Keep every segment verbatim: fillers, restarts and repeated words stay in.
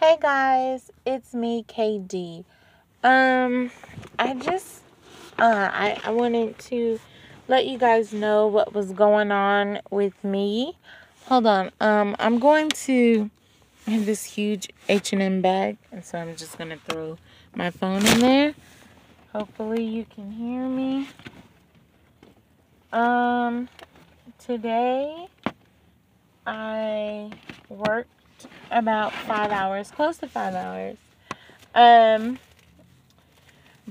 Hey guys, it's me, K D. Um, I just, uh, I, I wanted to let you guys know what was going on with me. Hold on, um, I'm going to have this huge H and M bag, and so I'm just going to throw my phone in there. Hopefully you can hear me. Um, today, I worked about five hours, close to five hours. Um,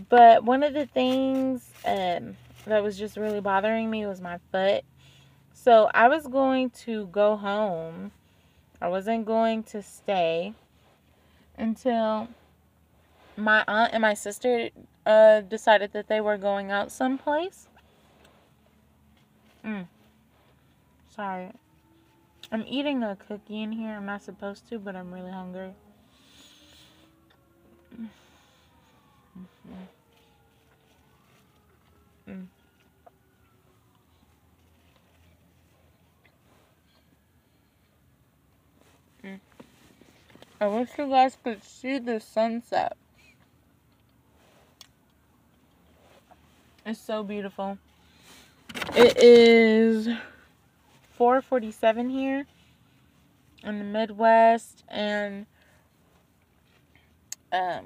but one of the things um, that was just really bothering me was my foot. So I was going to go home. I wasn't going to stay until my aunt and my sister uh, decided that they were going out someplace. Mm. Sorry. I'm eating a cookie in here. I'm not supposed to, but I'm really hungry. Mm-hmm. Mm. I wish you guys could see the sunset. It's so beautiful. It is four forty-seven here in the Midwest, and um,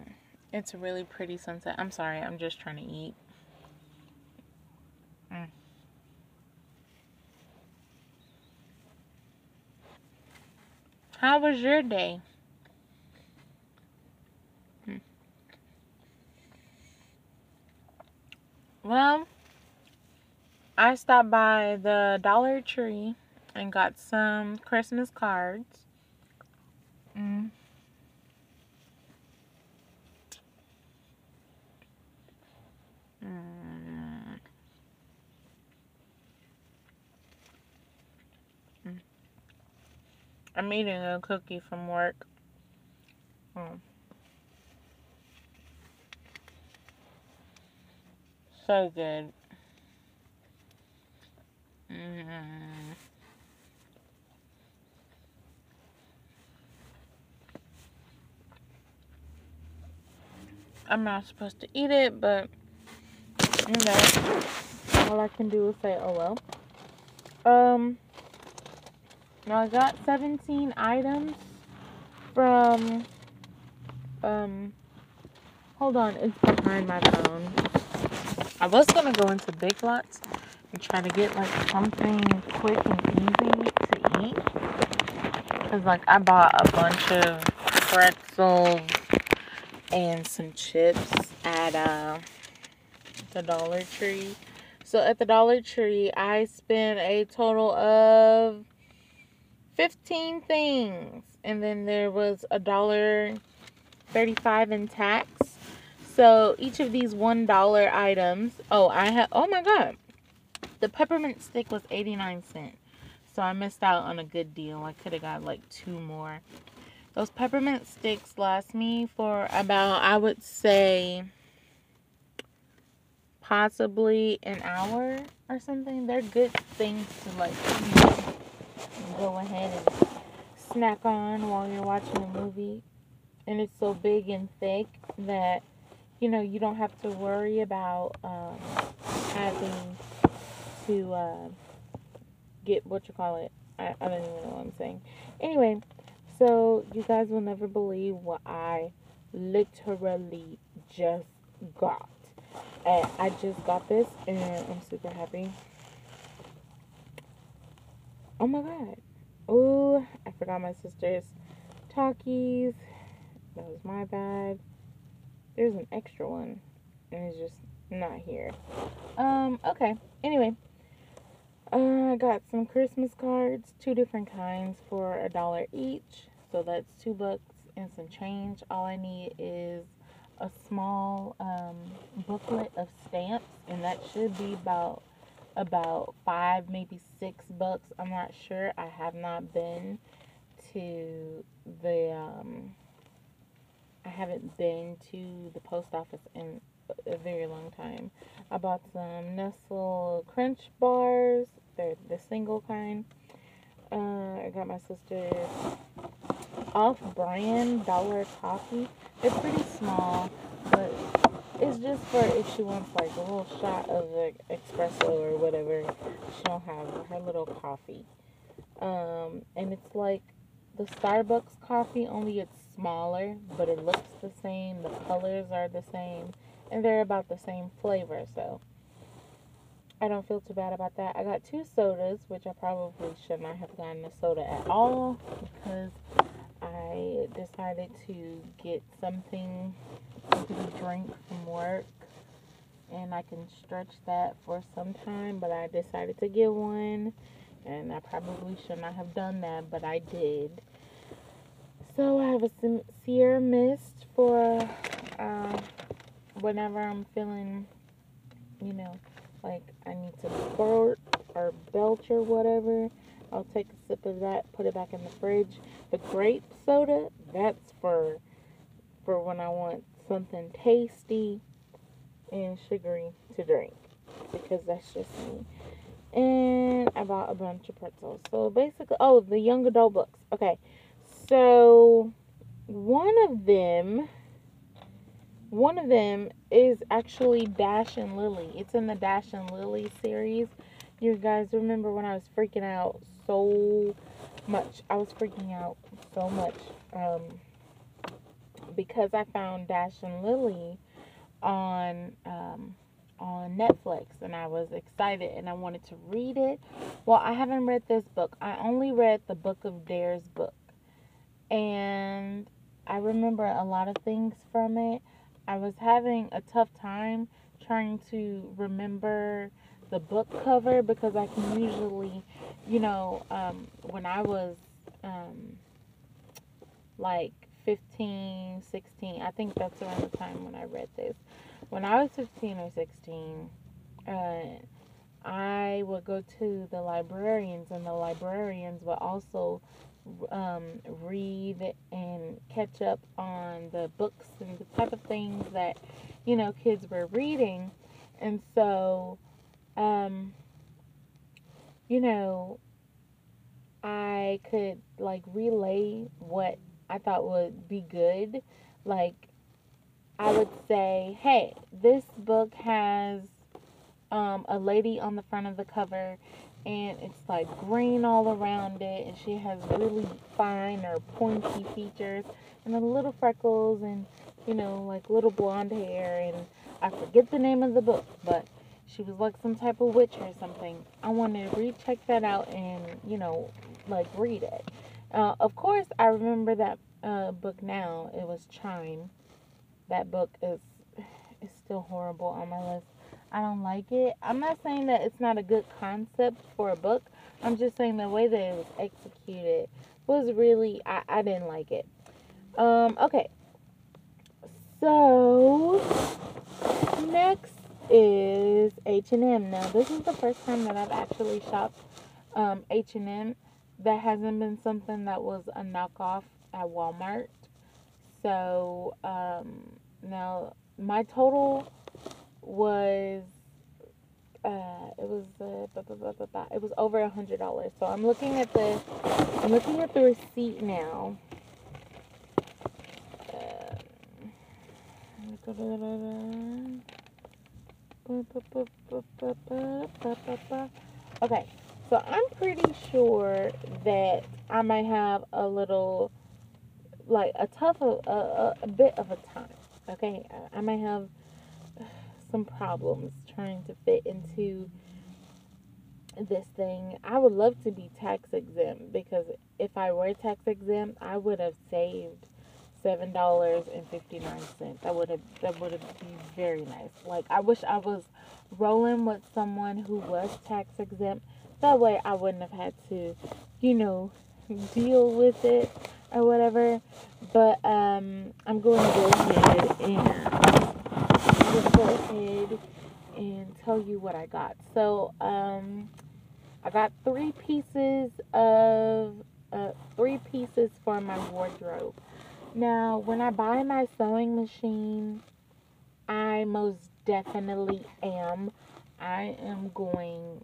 it's a really pretty sunset. I'm sorry, I'm just trying to eat. Mm. How was your day? Hmm. Well, I stopped by the Dollar Tree and got some Christmas cards. Mm. Mm. Mm. I'm eating a cookie from work. Mm. So good. Mm. I'm not supposed to eat it, but, you know, all I can do is say, oh well. Um, now I got seventeen items from, um, hold on, it's behind my phone. I was going to go into Big Lots and try to get, like, something quick and easy to eat. Because, like, I bought a bunch of pretzels and some chips at uh, the Dollar Tree. So at the Dollar Tree, I spent a total of fifteen things, and then there was a dollar thirty-five in tax. So each of these one dollar items. Oh, I have. Oh my God, the peppermint stick was eighty-nine cents. So I missed out on a good deal. I could have got like two more. Those peppermint sticks last me for about, I would say, possibly an hour or something. They're good things to, like, you know, go ahead and snack on while you're watching a movie. And it's so big and thick that, you know, you don't have to worry about um, having to uh, get, what you call it. I, I don't even know what I'm saying. Anyway. So, you guys will never believe what I literally just got. And I just got this, and I'm super happy. Oh my God. Ooh, I forgot my sister's Takis. That was my bad. There's an extra one, and it's just not here. Um, okay. Anyway. Uh, I got some Christmas cards, two different kinds for a dollar each. So that's two bucks and some change. All I need is a small um, booklet of stamps, and that should be about about five, maybe six bucks. I'm not sure. I have not been to the um, I haven't been to the post office in a very long time. I bought some Nestle Crunch bars. They're the single kind. Uh, I got my sister off-brand dollar coffee. They're pretty small, but it's just for if she wants like a little shot of the espresso or whatever, she'll have her little coffee. Um, and it's like the Starbucks coffee, only it's smaller, but it looks the same, the colors are the same, and they're about the same flavor, so I don't feel too bad about that. I got two sodas, which I probably should not have gotten a soda at all, because I decided to get something to drink from work, and I can stretch that for some time, but I decided to get one, and I probably should not have done that, but I did. So I have a Sierra Mist for uh, whenever I'm feeling, you know, like I need to burp or belch or whatever. I'll take a sip of that, put it back in the fridge. The grape soda, that's for for when I want something tasty and sugary to drink, because that's just me. And I bought a bunch of pretzels. So basically, oh, the young adult books. Okay, so one of them, one of them is actually Dash and Lily. It's in the Dash and Lily series. You guys remember when I was freaking out so much. I was freaking out so much um, because I found Dash and Lily on um, on Netflix, and I was excited and I wanted to read it. Well, I haven't read this book. I only read the Book of Dare's book, and I remember a lot of things from it. I was having a tough time trying to remember the book cover, because I can usually, you know, um, when I was um, like fifteen, sixteen, I think that's around the time when I read this. When I was fifteen or sixteen, uh, I would go to the librarians, and the librarians would also um, read and catch up on the books and the type of things that, you know, kids were reading. And so, um, you know, I could like relay what I thought would be good. Like, I would say, hey, this book has, um, a lady on the front of the cover, and it's like green all around it, and she has really fine or pointy features, and then little freckles, and, you know, like little blonde hair, and I forget the name of the book, but she was like some type of witch or something. I wanted to recheck that out and, you know, like read it. Uh, of course, I remember that uh, book now. It was Chime. That book is, is still horrible on my list. I don't like it. I'm not saying that it's not a good concept for a book. I'm just saying the way that it was executed was really, I, I didn't like it. Um, okay. So, next is H and M. Now, this is the first time that I've actually shopped um, H and M. That hasn't been something that was a knockoff at Walmart. So, um, now, my total was uh it was uh, blah, blah, blah, blah, blah. It was over a hundred dollars. So I'm looking at the I'm looking at the receipt now. Okay, so I'm pretty sure that I might have a little like a tough a, a, a bit of a time. Okay, I, I might have some problems trying to fit into this thing. I would love to be tax exempt, because if I were tax exempt, I would have saved seven dollars and fifty nine cents. That would have that would have been very nice. Like, I wish I was rolling with someone who was tax exempt. That way I wouldn't have had to, you know, deal with it or whatever. But um, I'm going to go ahead and. Just go ahead and tell you what I got. So, um, I got three pieces of, uh, three pieces for my wardrobe. Now, when I buy my sewing machine, I most definitely am. I am going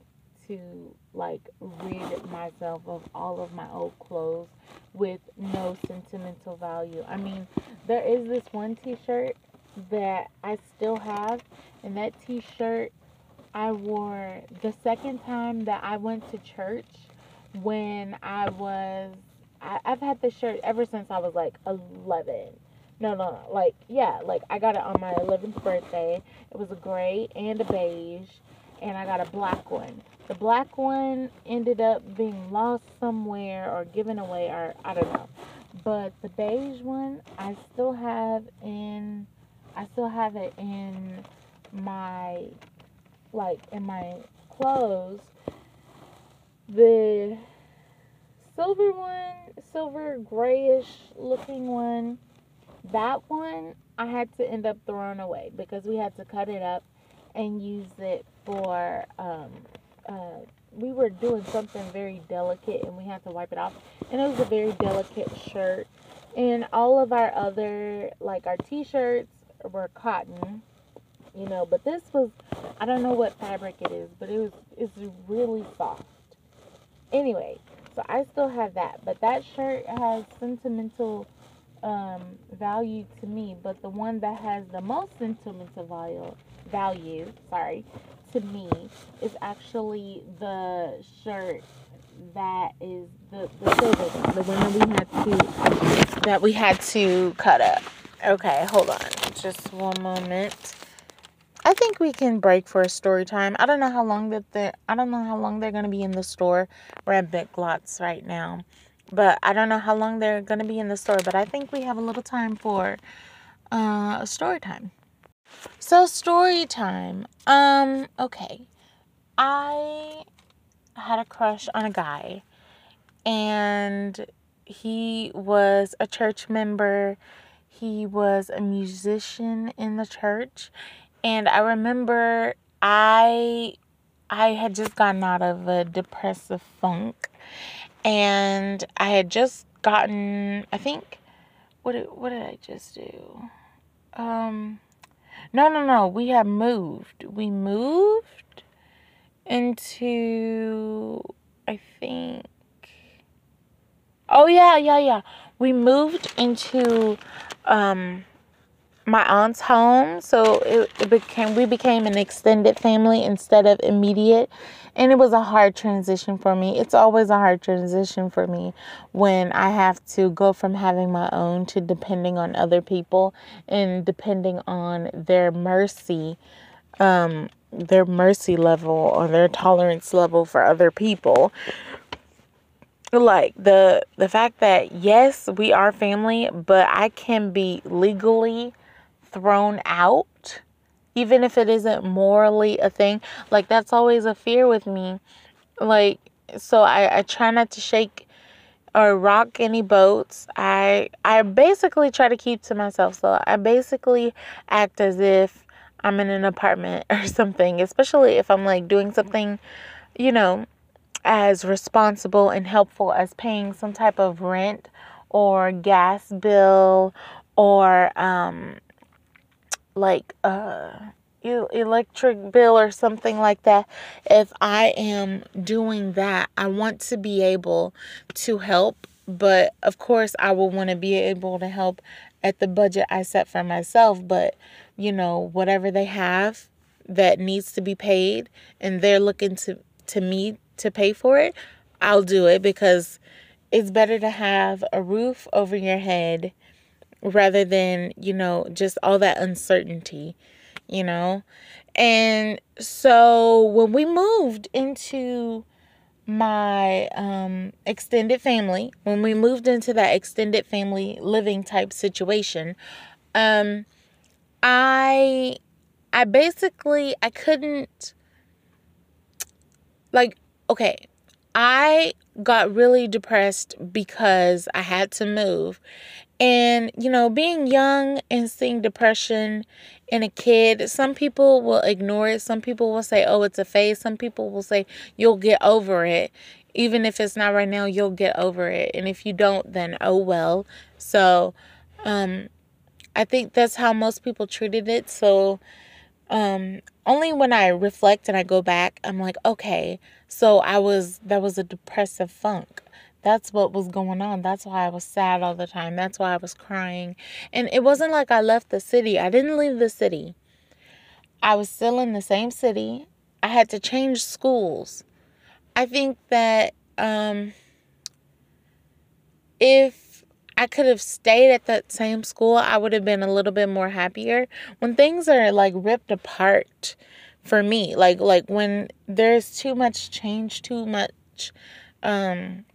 to like rid myself of all of my old clothes with no sentimental value. I mean, there is this one t-shirt that I still have, and that t-shirt I wore the second time that I went to church when I was, I, I've had this shirt ever since I was like eleven. No, no, no, like, yeah, like, I got it on my eleventh birthday. It was a gray and a beige, and I got a black one. The black one ended up being lost somewhere or given away, or I don't know. But the beige one, I still have in, I still have it in my, like, in my clothes. The silver one, silver grayish looking one, that one I had to end up throwing away because we had to cut it up and use it for, um, uh, we were doing something very delicate and we had to wipe it off. And it was a very delicate shirt. And all of our other, like our t-shirts were cotton, you know, but this was, I don't know what fabric it is, but it was, it's really soft. Anyway, so I still have that, but that shirt has sentimental um value to me. But the one that has the most sentimental value value sorry to me is actually the shirt that is the, the silver one, the one that we had to that we had to cut up. Okay, hold on just one moment. I think we can break for a story time. I don't know how long that the I don't know how long they're going to be in the store. We're at Big Lots right now. But I don't know how long they're going to be in the store. But I think we have a little time for uh, story time. So, story time. Um, okay. I had a crush on a guy. And he was a church member. He was a musician in the church. And I remember I, I had just gotten out of a depressive funk. And I had just gotten, I think, what did, what did I just do? Um, no, no, no. We had moved. We moved into, I think, oh, yeah, yeah, yeah. We moved into um, my aunt's home. So it, it became, we became an extended family instead of immediate. And it was a hard transition for me. It's always a hard transition for me when I have to go from having my own to depending on other people and depending on their mercy, um, their mercy level or their tolerance level for other people. Like the the fact that, yes, we are family, but I can be legally thrown out. Even if it isn't morally a thing, like that's always a fear with me. Like, so I, I try not to shake or rock any boats. I I basically try to keep to myself. So I basically act as if I'm in an apartment or something, especially if I'm like doing something, you know, as responsible and helpful as paying some type of rent or gas bill or, um, like uh electric bill or something like that. If I am doing that, I want to be able to help, but of course I will want to be able to help at the budget I set for myself. But you know, whatever they have that needs to be paid and they're looking to to me to pay for it, I'll do it because it's better to have a roof over your head rather than, you know, just all that uncertainty, you know. And so when we moved into my um, extended family, when we moved into that extended family living type situation, um, I, I basically, I couldn't, like, okay, I got really depressed because I had to move. And, you know, being young and seeing depression in a kid, some people will ignore it. Some people will say, oh, it's a phase. Some people will say, you'll get over it. Even if it's not right now, you'll get over it. And if you don't, then oh, well. So, um, I think that's how most people treated it. So, Um, only when I reflect and I go back, I'm like, okay, so I was, that was a depressive funk. That's what was going on. That's why I was sad all the time. That's why I was crying. And it wasn't like I left the city. I didn't leave the city. I was still in the same city. I had to change schools. I think that um, if I could have stayed at that same school, I would have been a little bit more happier. When things are like ripped apart for me, like like when there's too much change, too much um,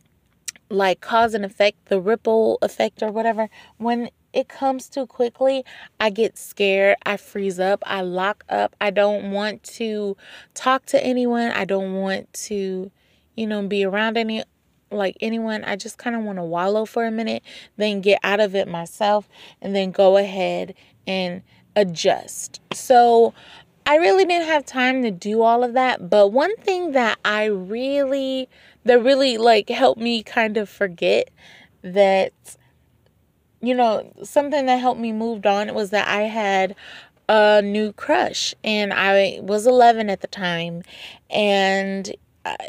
like cause and effect, the ripple effect or whatever, when it comes too quickly, I get scared, I freeze up, I lock up, I don't want to talk to anyone, I don't want to, you know, be around any, like anyone, I just kind of want to wallow for a minute, then get out of it myself, and then go ahead and adjust. So, I really didn't have time to do all of that, but one thing that I really, that really, like, helped me kind of forget that, you know, something that helped me move on was that I had a new crush, and I was eleven at the time, and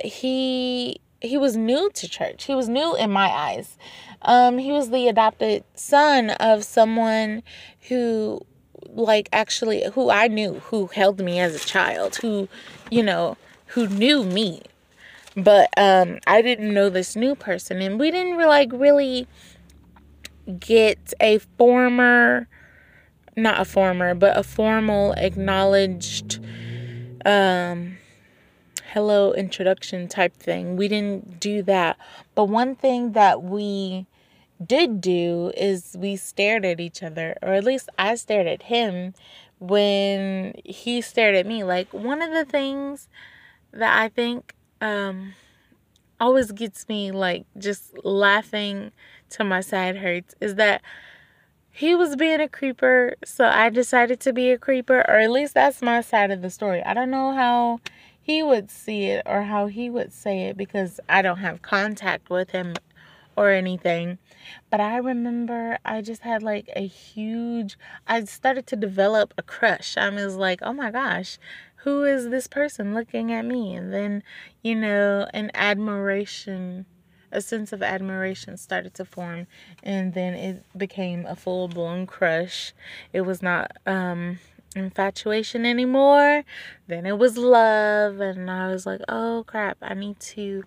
he he was new to church. He was new in my eyes. Um, he was the adopted son of someone who, like, actually, who I knew, who held me as a child, who, you know, who knew me, but um, I didn't know this new person, and we didn't, like, really get a former, not a former, but a formal, acknowledged, um, hello introduction type thing. We didn't do that. But one thing that we did do is we stared at each other, or at least I stared at him when he stared at me. Like, one of the things that I think, um, always gets me, like, just laughing to my side hurts is that he was being a creeper, so I decided to be a creeper, or at least that's my side of the story. I don't know how he would see it or how he would say it because I don't have contact with him or anything, but I remember I just had like a huge, I started to develop a crush. I was like, oh my gosh, who is this person looking at me? And then, you know, an admiration, a sense of admiration started to form. And then it became a full-blown crush. It was not um, infatuation anymore. Then it was love. And I was like, oh, crap, I need to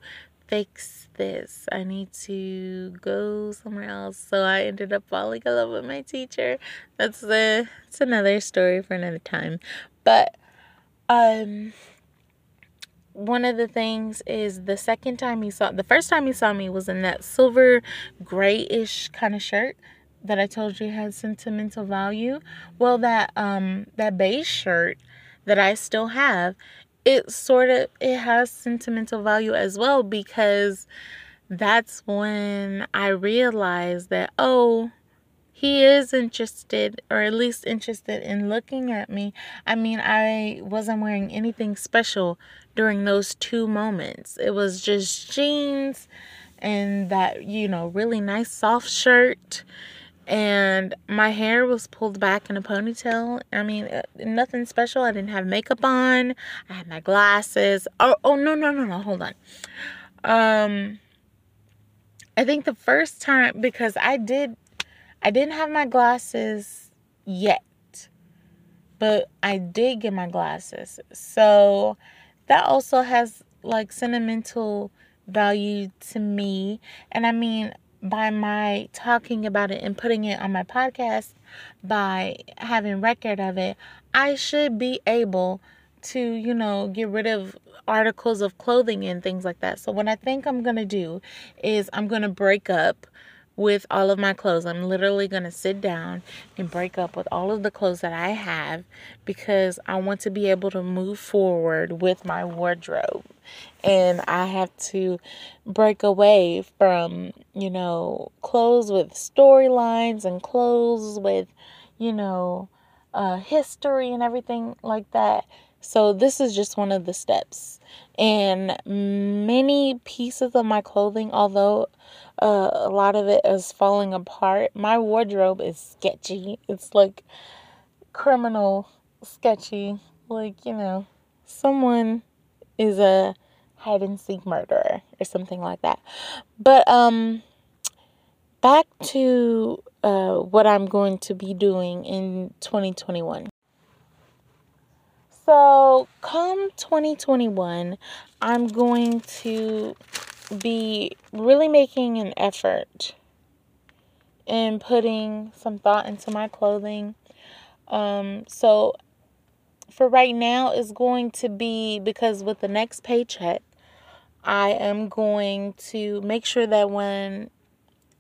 fix this. I need to go somewhere else. So I ended up falling in love with my teacher. That's, the, that's another story for another time. But Um, one of the things is the second time he saw, the first time he saw me was in that silver grayish kind of shirt that I told you had sentimental value. Well, that, um, that beige shirt that I still have, it sort of, it has sentimental value as well, because that's when I realized that, oh, he is interested, or at least interested in looking at me. I mean, I wasn't wearing anything special during those two moments. It was just jeans and that, you know, really nice soft shirt. And my hair was pulled back in a ponytail. I mean, nothing special. I didn't have makeup on. I had my glasses. Oh, oh no, no, no, no. Hold on. Um, I think the first time, because I did... I didn't have my glasses yet, but I did get my glasses. So that also has like sentimental value to me. And I mean, by my talking about it and putting it on my podcast, by having record of it, I should be able to, you know, get rid of articles of clothing and things like that. So what I think I'm going to do is I'm going to break up with all of my clothes. I'm literally going to sit down and break up with all of the clothes that I have, because I want to be able to move forward with my wardrobe. And I have to break away from, you know, clothes with storylines and clothes with, you know, uh, history and everything like that. So this is just one of the steps. And many pieces of my clothing, although uh, a lot of it is falling apart, my wardrobe is sketchy. It's like criminal sketchy like, you know, someone is a hide and seek murderer or something like that. But um, back to uh, what I'm going to be doing in twenty twenty-one. So come twenty twenty-one, I'm going to be really making an effort and putting some thought into my clothing. Um, so for right now, it's going to be because with the next paycheck, I am going to make sure that when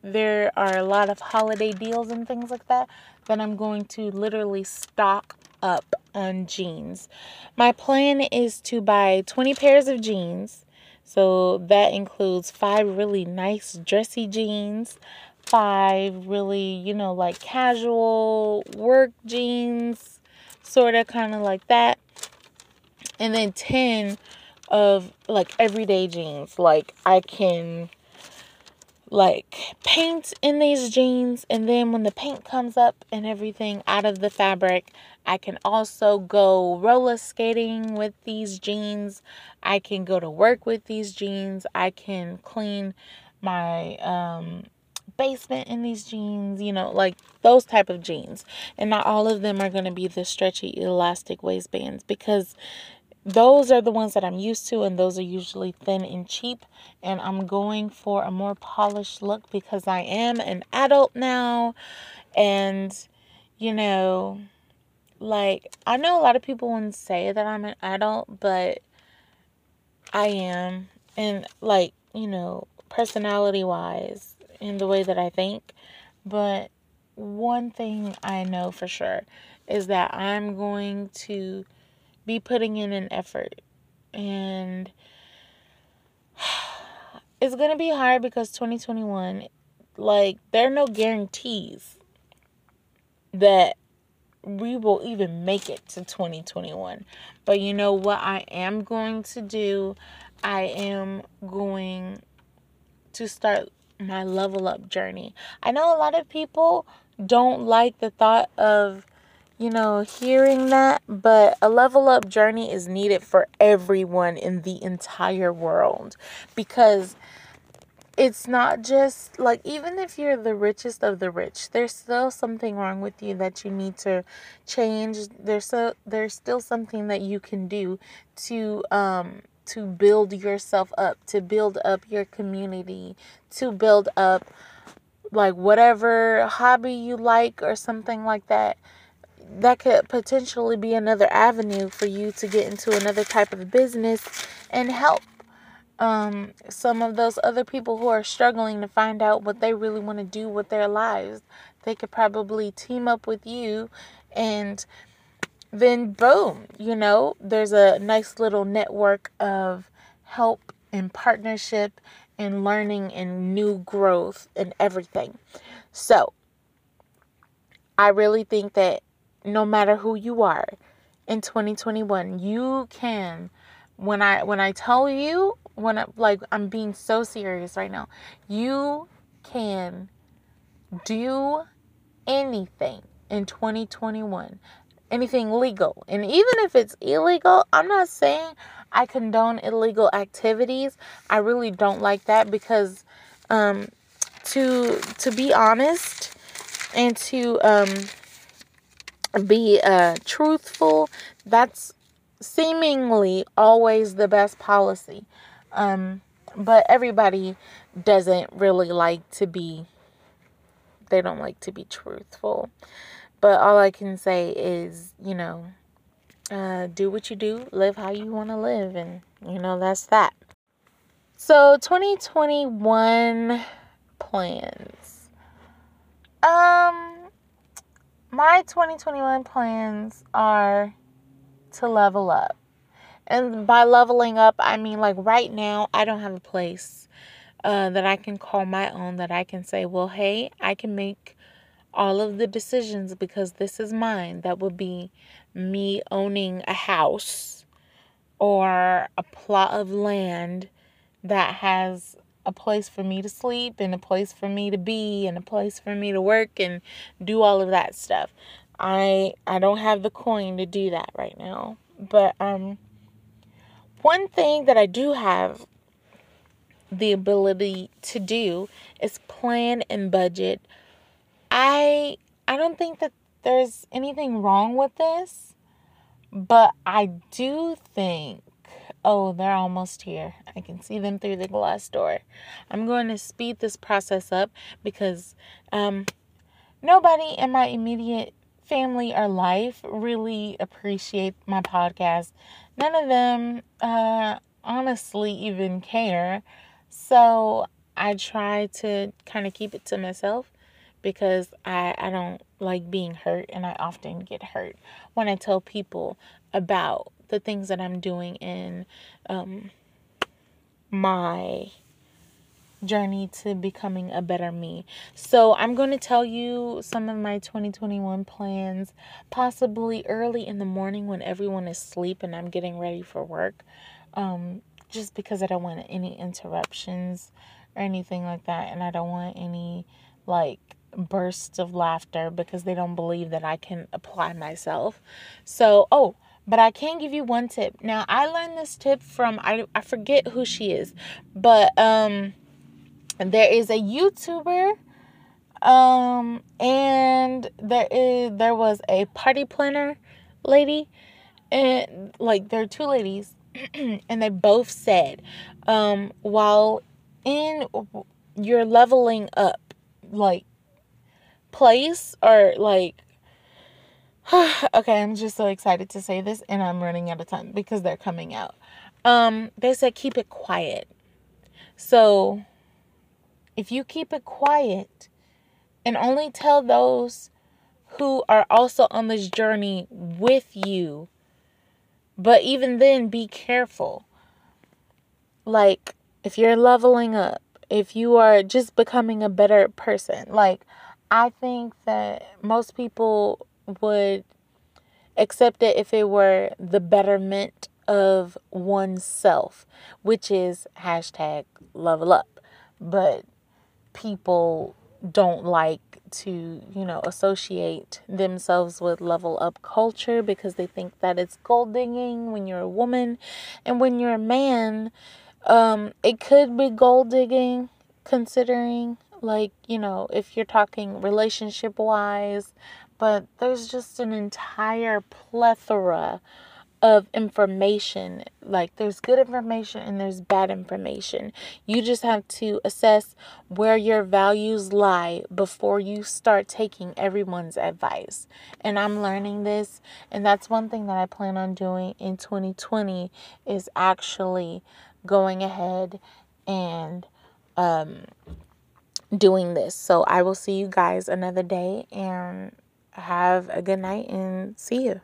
there are a lot of holiday deals and things like that, that I'm going to literally stock up on jeans. My plan is to buy twenty pairs of jeans. So that includes five really nice dressy jeans, five really, you know, like casual work jeans, sort of kind of like that. And then ten of like everyday jeans. Like I can like paint in these jeans, and then when the paint comes up and everything out of the fabric, I can also go roller skating with these jeans. I can go to work with these jeans. I can clean my um basement in these jeans, you know, like those type of jeans. And not all of them are going to be the stretchy elastic waistbands, because those are the ones that I'm used to, and those are usually thin and cheap, and I'm going for a more polished look because I am an adult now. And, you know, like, I know a lot of people wouldn't say that I'm an adult, but I am. And, like, you know, personality-wise, in the way that I think. But one thing I know for sure is that I'm going to be putting in an effort, and it's gonna be hard because twenty twenty-one, like, there are no guarantees that we will even make it to twenty twenty-one. But you know what I am going to do? I am going to start my level up journey. I know a lot of people don't like the thought of, you know, hearing that, but a level up journey is needed for everyone in the entire world, because it's not just like, even if you're the richest of the rich, there's still something wrong with you that you need to change. There's so there's still something that you can do to um to build yourself up, to build up your community, to build up like whatever hobby you like or something like that. That could potentially be another avenue for you to get into another type of business and help um, some of those other people who are struggling to find out what they really want to do with their lives. They could probably team up with you, and then boom, you know, there's a nice little network of help and partnership and learning and new growth and everything. So I really think that no matter who you are in twenty twenty-one, you can, when I, when I tell you, when I, like, I'm being so serious right now, you can do anything in twenty twenty-one, anything legal. And even if it's illegal, I'm not saying I condone illegal activities. I really don't like that, because, um, to, to be honest and to, um, be uh truthful, that's seemingly always the best policy. Um but everybody doesn't really like to be they don't like to be truthful. But all I can say is, you know, uh do what you do, live how you want to live, and you know, that's that. So twenty twenty-one plans. Um My twenty twenty-one plans are to level up. And by leveling up, I mean, like, right now, I don't have a place uh, that I can call my own, that I can say, well, hey, I can make all of the decisions because this is mine. That would be me owning a house or a plot of land that has a place for me to sleep and a place for me to be and a place for me to work and do all of that stuff. I I don't have the coin to do that right now. But um, one thing that I do have the ability to do is plan and budget. I I don't think that there's anything wrong with this, but I do think, oh, they're almost here. I can see them through the glass door. I'm going to speed this process up because um, nobody in my immediate family or life really appreciate my podcast. None of them uh, honestly even care. So I try to kind of keep it to myself because I, I don't like being hurt, and I often get hurt when I tell people about the things that I'm doing in um, my journey to becoming a better me. So I'm going to tell you some of my twenty twenty-one plans, possibly early in the morning when everyone is asleep and I'm getting ready for work, um, just because I don't want any interruptions or anything like that, and I don't want any, like, bursts of laughter because they don't believe that I can apply myself. So, oh, but I can give you one tip. Now, I learned this tip from, I, I forget who she is, but um, there is a YouTuber, um, and there is there was a party planner lady, and like there are two ladies, and they both said, um, while in your leveling up, like, place or like, okay, I'm just so excited to say this and I'm running out of time because they're coming out. Um, they said keep it quiet. So if you keep it quiet and only tell those who are also on this journey with you, but even then be careful. Like, if you're leveling up, if you are just becoming a better person, like, I think that most people would accept it if it were the betterment of oneself, which is hashtag level up. But people don't like to, you know, associate themselves with level up culture because they think that it's gold digging when you're a woman. And when you're a man, um, it could be gold digging considering, like, you know, if you're talking relationship wise, but there's just an entire plethora of information. Like, there's good information and there's bad information. You just have to assess where your values lie before you start taking everyone's advice. And I'm learning this, and that's one thing that I plan on doing in twenty twenty is actually going ahead and um doing this. So I will see you guys another day, and have a good night, and see you.